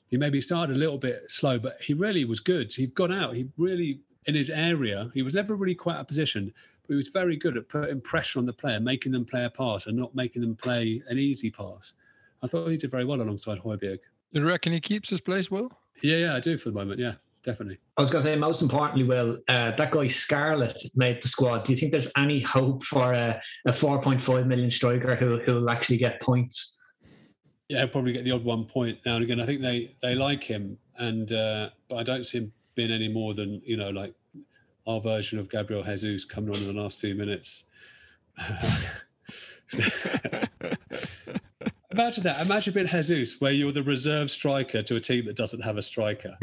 He maybe started a little bit slow, but he really was good. He got out. He really. In his area, he was never really quite out of position, but he was very good at putting pressure on the player, making them play a pass and not making them play an easy pass. I thought he did very well alongside Højbjerg. Do you reckon he keeps his place well? Yeah, yeah, I do for the moment, yeah, definitely. I was going to say, most importantly, Will, uh, that guy Scarlett made the squad. Do you think there's any hope for a, a four point five million striker who will actually get points? Yeah, he'll probably get the odd one point now and again. I think they, they like him, and uh, but I don't see him been any more than, you know, like our version of Gabriel Jesus coming on in the last few minutes. Imagine that. Imagine being Jesus where you're the reserve striker to a team that doesn't have a striker.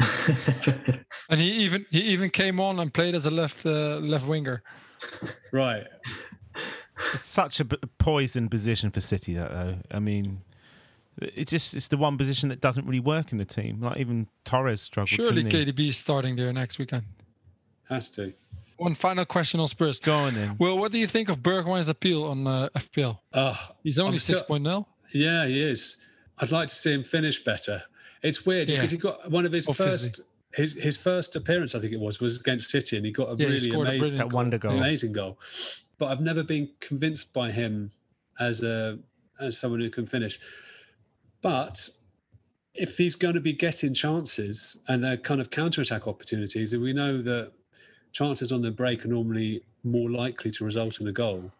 And he even he even came on and played as a left uh, left winger. Right. It's such a poison position for City, that though. I mean... It just it's the one position that doesn't really work in the team. Like even Torres struggled. Surely K D B is starting there next weekend. Has to. One final question on Spurs. Go on then. Well, what do you think of Bergwijn's appeal on uh, F P L? Uh, He's only six point oh. Yeah, he is. I'd like to see him finish better. It's weird yeah. because he got one of his Obviously. first his his first appearance. I think it was was against City, and he got a yeah, really amazing a that wonder goal. amazing goal. But I've never been convinced by him as a as someone who can finish. But if he's going to be getting chances and they're kind of counter-attack opportunities, and we know that chances on the break are normally more likely to result in a goal,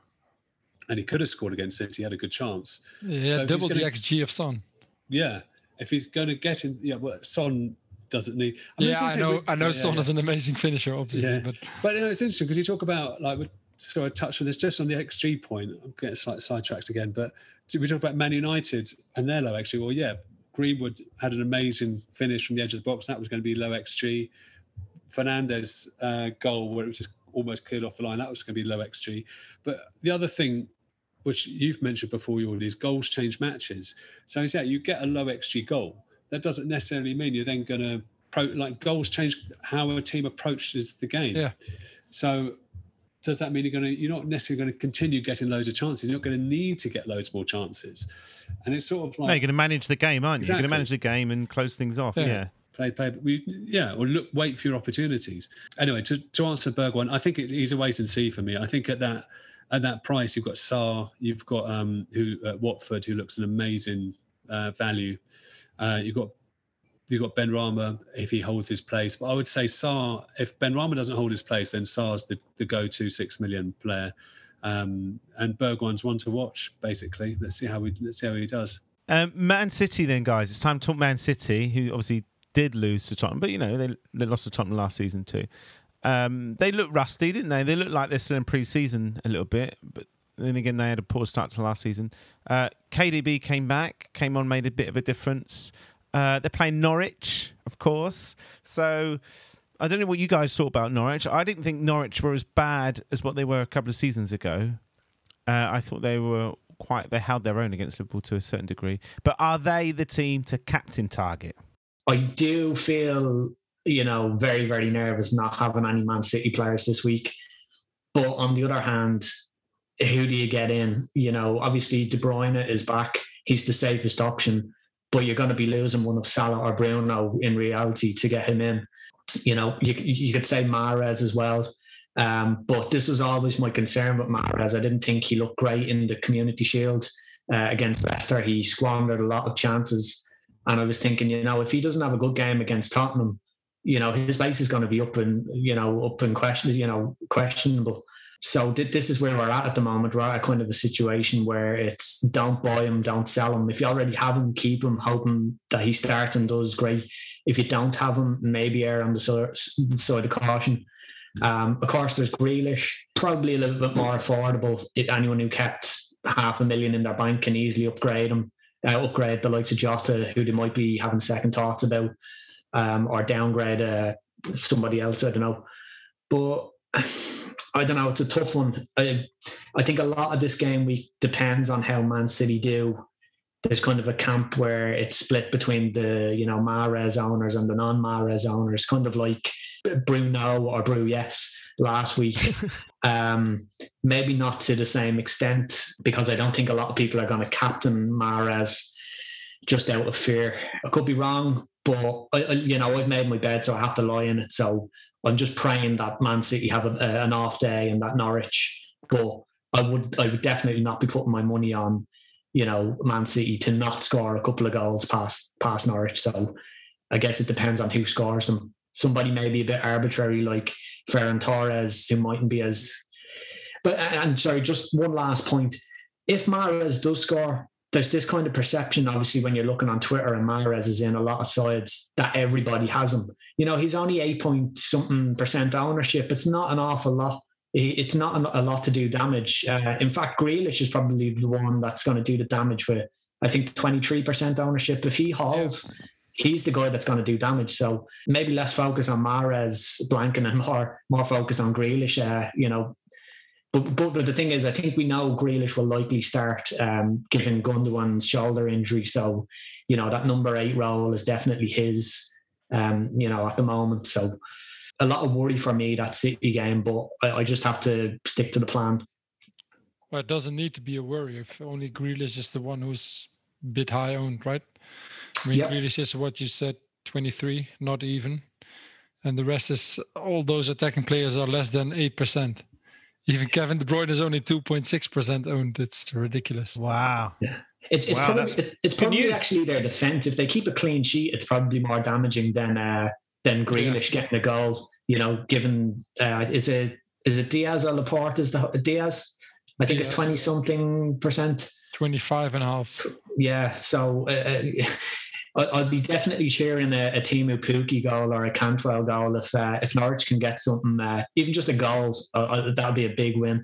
and he could have scored against City, he had a good chance. Yeah, so double the to, X G of Son. Yeah, if he's going to get in, yeah, well, Son doesn't need. I mean, yeah, I know, we, I know yeah, Son yeah. is an amazing finisher, obviously. Yeah. But, but you know, it's interesting because you talk about, like, so I touched on this just on the X G point. I'm getting slightly sidetracked again, but we talk about Man United and their low X G. Well, yeah, Greenwood had an amazing finish from the edge of the box. That was going to be low X G. Fernandez's uh, goal, where it was just almost cleared off the line, that was going to be low X G. But the other thing, which you've mentioned before, Jordan, is goals change matches. So yeah, you get a low X G goal. That doesn't necessarily mean you're then going to pro- like goals change how a team approaches the game. Yeah. So does that mean you're going to, you're not necessarily going to continue getting loads of chances? You're not going to need to get loads more chances. And it's sort of like... No, you're going to manage the game, aren't you? Exactly. You're going to manage the game and close things off, yeah. yeah. Play, play, but we, yeah, or look, wait for your opportunities. Anyway, to, to answer Bergwijn, I think it, he's a wait and see for me. I think at that at that price, you've got Sarr, you've got um, who uh, Watford, who looks an amazing uh, value. Uh, you've got you've got Benrahma if he holds his place. But I would say Sarr, if Benrahma doesn't hold his place, then Sarr's the, the go-to six million player, um, and Bergwijn's one to watch. Basically, let's see how we let's see how he does. Um, Man City, then, guys, it's time to talk Man City, who obviously did lose to Tottenham, but you know, they, they lost to Tottenham last season too. Um, they looked rusty, didn't they? They looked like they're still in pre-season a little bit, but then again, they had a poor start to last season. Uh, K D B came back, came on, made a bit of a difference. Uh, they're playing Norwich, of course. So I don't know what you guys thought about Norwich. I didn't think Norwich were as bad as what they were a couple of seasons ago. Uh, I thought they were quite, they held their own against Liverpool to a certain degree. But are they the team to captain target? I do feel, you know, very, very nervous not having any Man City players this week. But on the other hand, who do you get in? You know, obviously De Bruyne is back. He's the safest option. But you're going to be losing one of Salah or Bruno in reality to get him in. You know, you, you could say Mahrez as well. Um, but this was always my concern with Mahrez. I didn't think he looked great in the Community Shield uh, against Leicester. He squandered a lot of chances. And I was thinking, you know, if he doesn't have a good game against Tottenham, you know, his place is going to be up and, you know, up and question, you know, questionable. So this is where we're at at the moment. We're at a kind of a situation where it's don't buy him, don't sell him. If you already have him, keep him, hoping that he starts and does great. If you don't have him, maybe err on the side of caution. Um, of course, there's Grealish, probably a little bit more affordable. Anyone who kept half a million in their bank can easily upgrade him. Uh, upgrade the likes of Jota, who they might be having second thoughts about, um, or downgrade uh, somebody else, I don't know. But I don't know, it's a tough one. I, I think a lot of this game week depends on how Man City do. There's kind of a camp where it's split between the, you know, Mahrez owners and the non-Mahrez owners, kind of like Bruno or Bru, yes, last week. Um, maybe not to the same extent, because I don't think a lot of people are going to captain Mahrez just out of fear. I could be wrong, but I, you know, I've made my bed, so I have to lie in it. So I'm just praying that Man City have a, a, an off day and that Norwich. But I would, I would definitely not be putting my money on, you know, Man City to not score a couple of goals past past Norwich. So I guess it depends on who scores them. Somebody may be a bit arbitrary, like Ferran Torres, who mightn't be as... But and sorry, just one last point. If Mahrez does score, there's this kind of perception, obviously, when you're looking on Twitter and Mahrez is in a lot of sides, that everybody has him. You know, he's only eight point something percent ownership. It's not an awful lot. It's not a lot to do damage. Uh, in fact, Grealish is probably the one that's going to do the damage with, I think, twenty-three percent ownership. If he hauls... Yeah. He's the guy that's going to do damage. So maybe less focus on Mahrez blanking and more more focus on Grealish, uh, you know. But, but but the thing is, I think we know Grealish will likely start um, given Gundogan's shoulder injury. So, you know, that number eight role is definitely his, um, you know, at the moment. So a lot of worry for me, that City game, but I, I just have to stick to the plan. Well, it doesn't need to be a worry if only Grealish is the one who's a bit high owned, right? I mean, yep. Grealish is what you said, twenty-three, not even. And the rest is, all those attacking players are less than eight percent. Even Kevin De Bruyne is only two point six percent owned. It's ridiculous. Wow. Yeah. It's it's wow, probably, it, it's probably actually their defence. If they keep a clean sheet, it's probably more damaging than uh, than Grealish yeah. getting a goal, you know, given, uh, is it is it Diaz or Laporte? Is the Diaz? I think Diaz. It's twenty-something percent. twenty-five and a half. Yeah, so... Uh, I'd be definitely cheering a, a Timu Pukki goal or a Cantwell goal if uh, if Norwich can get something, uh, even just a goal, uh, that would be a big win.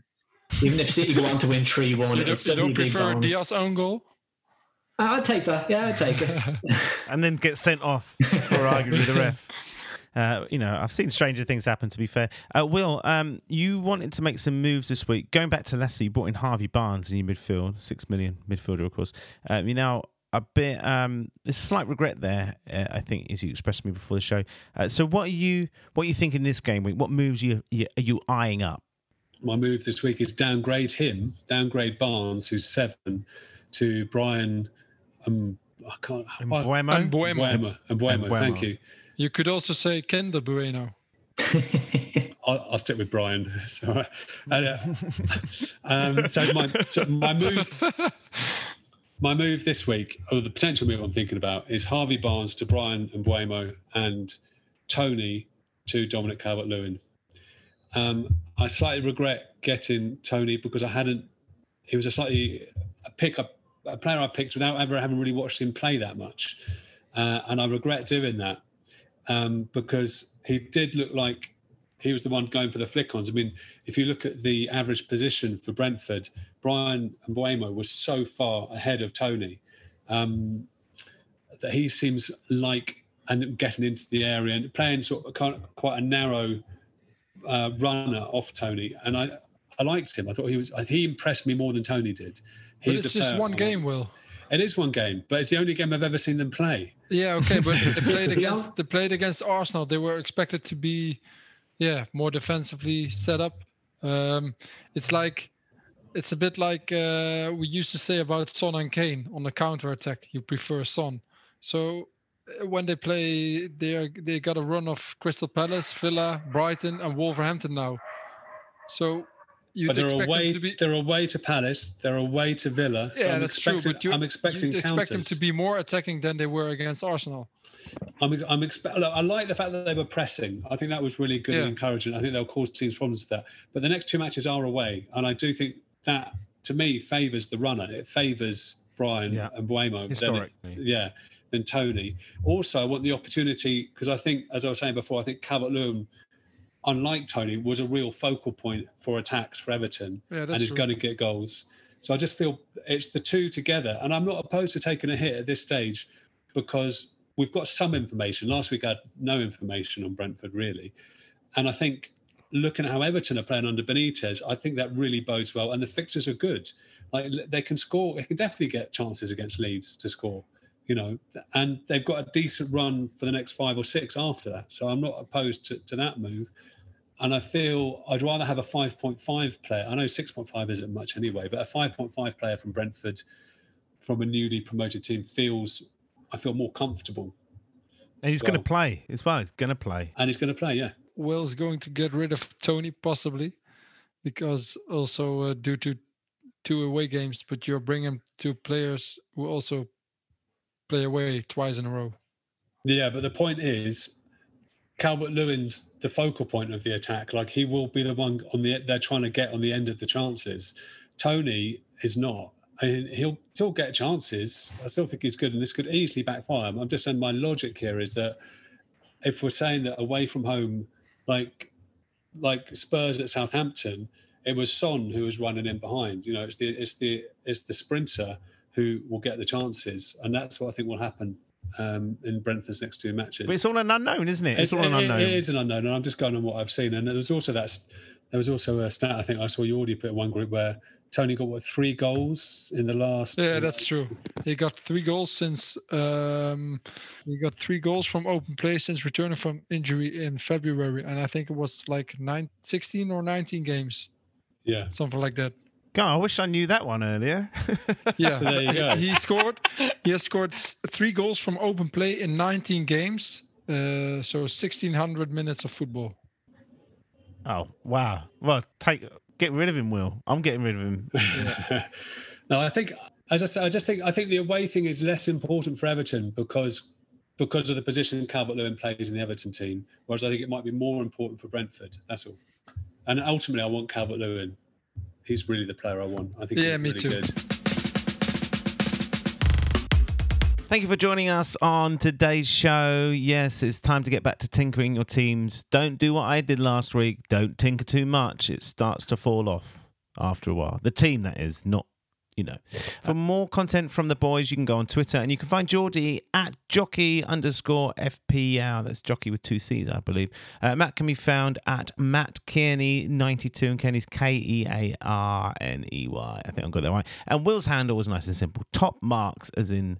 Even if City go on to win three one. You don't, you don't prefer Diaz's own goal? Oh, I'd take that. Yeah, I'd take it. And then get sent off for arguing with the ref. Uh, you know, I've seen stranger things happen, to be fair. Uh, Will, um, you wanted to make some moves this week. Going back to Leicester, you brought in Harvey Barnes in your midfield, six million midfielder, of course. Um, you now... A bit, um, there's a slight regret there, uh, I think, as you expressed to me before the show. Uh, so, what are you, what are you thinking this game week? What moves you, you are you eyeing up? my move this week is downgrade him, downgrade Barnes, who's seven, to Brian. Um, I can't. Mbeumo. Mbeumo. Mbeumo. Thank you. You could also say Kenda Bueno. I'll, I'll stick with Brian. Sorry. And, uh, um, so my so my move, my move this week, or the potential move I'm thinking about, is Harvey Barnes to Brian Mbeumo and Tony to Dominic Calvert-Lewin. Um, I slightly regret getting Tony because I hadn't. He was a slightly a pick up a player I picked without ever having really watched him play that much, uh, and I regret doing that um, because he did look like he was the one going for the flick-ons. I mean, if you look at the average position for Brentford, Brian Mbeumo was so far ahead of Tony um, that he seems like and getting into the area and playing sort of quite a narrow. Uh, runner off Tony, and I, I liked him. I thought he was. He impressed me more than Tony did. He's but it's just one game, Will. It is one game, but it's the only game I've ever seen them play. Yeah, okay, but they played against they played against Arsenal. They were expected to be, yeah, more defensively set up. Um, it's like, it's a bit like uh, we used to say about Son and Kane on the counter attack. You prefer Son, so. When they play, they are, they got a run of Crystal Palace, Villa, Brighton, and Wolverhampton now. So you'd expect them to be... But they're away to Palace, they're away to Villa. Yeah, so I'm that's true, but you, I'm expecting you'd counters. expect them to be more attacking than they were against Arsenal. I'm, I'm expe- Look, I like the fact that they were pressing. I think that was really good yeah. and encouraging. I think they'll cause teams problems with that. But the next two matches are away, and I do think that, to me, favours the runner. It favours Brian yeah. and Mbeumo. Historically. It, yeah. than Tony. Also, I want the opportunity, because I think, as I was saying before, I think Calvert-Lewin, unlike Tony, was a real focal point for attacks for Everton yeah, and is true. going to get goals. So I just feel it's the two together. And I'm not opposed to taking a hit at this stage because we've got some information. Last week I had no information on Brentford, really. And I think looking at how Everton are playing under Benitez, I think that really bodes well. And the fixtures are good. Like they can score, they can definitely get chances against Leeds to score. You know, and they've got a decent run for the next five or six after that. So I'm not opposed to, to that move. And I feel I'd rather have a five point five player. I know six point five isn't much anyway, but a five point five player from Brentford, from a newly promoted team, feels, I feel more comfortable. And he's well. going to play as well. He's going to play. And he's going to play, yeah. Will's going to get rid of Tony, possibly, because also uh, due to two away games, but you're bringing two players who also play away twice in a row. Yeah, but the point is, Calvert-Lewin's the focal point of the attack. Like he will be the one on the they're trying to get on the end of the chances. Tony is not. I mean, he'll still get chances. I still think he's good, and this could easily backfire. I'm just saying my logic here is that if we're saying that away from home, like like Spurs at Southampton, it was Son who was running in behind. You know, it's the it's the it's the sprinter who will get the chances, and that's what I think will happen um, in Brentford's next two matches. But it's all an unknown, isn't it? It's, it's all an it, unknown. It is an unknown, and I'm just going on what I've seen. And there was also that there was also a stat I think I saw you already put in one group where Tony got what three goals in the last. Yeah, that's true. He got three goals since um, he got three goals from open play since returning from injury in February, and I think it was like nine, sixteen or nineteen games. Yeah, something like that. God, I wish I knew that one earlier. yeah, so there you go. He scored. He has scored three goals from open play in nineteen games. Uh, so sixteen hundred minutes of football. Oh wow! Well, take get rid of him, Will. I'm getting rid of him. Yeah. No, I think as I said, I just think I think the away thing is less important for Everton because because of the position Calvert-Lewin plays in the Everton team. Whereas I think it might be more important for Brentford. That's all. And ultimately, I want Calvert-Lewin. He's really the player I want. I think yeah, he's me really too. Good. Thank you for joining us on today's show. Yes, it's time to get back to tinkering your teams. Don't do what I did last week. Don't tinker too much. It starts to fall off after a while. The team, that is, not, you know. For more content from the boys, you can go on Twitter and you can find Geordie at jockey underscore F P L. That's jockey with two C's, I believe. Uh, Matt can be found at Matt Kearney ninety-two, and Kearney's K E A R N E Y. I think I've got that right. And Will's handle was nice and simple. Top marks, as in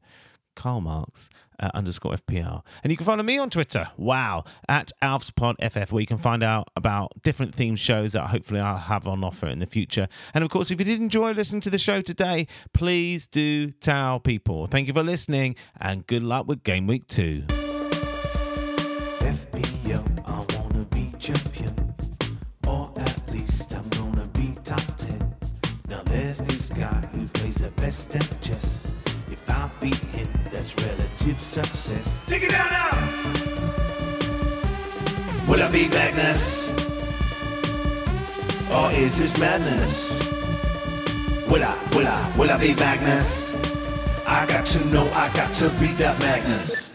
Karl Marx uh, underscore F P R. And you can follow me on Twitter, wow, at AlfsPodFF, where you can find out about different theme shows that hopefully I'll have on offer in the future. And of course, if you did enjoy listening to the show today, please do tell people. Thank you for listening and good luck with Game Week two. F B O, I wanna be champion, or at least I'm gonna be top ten. Now there's this guy who plays the best at chess. If I beat him, that's relative success. Take it down now! Will I be Magnus? Or is this madness? Will I, will I, will I be Magnus? I got to know, I got to be that Magnus.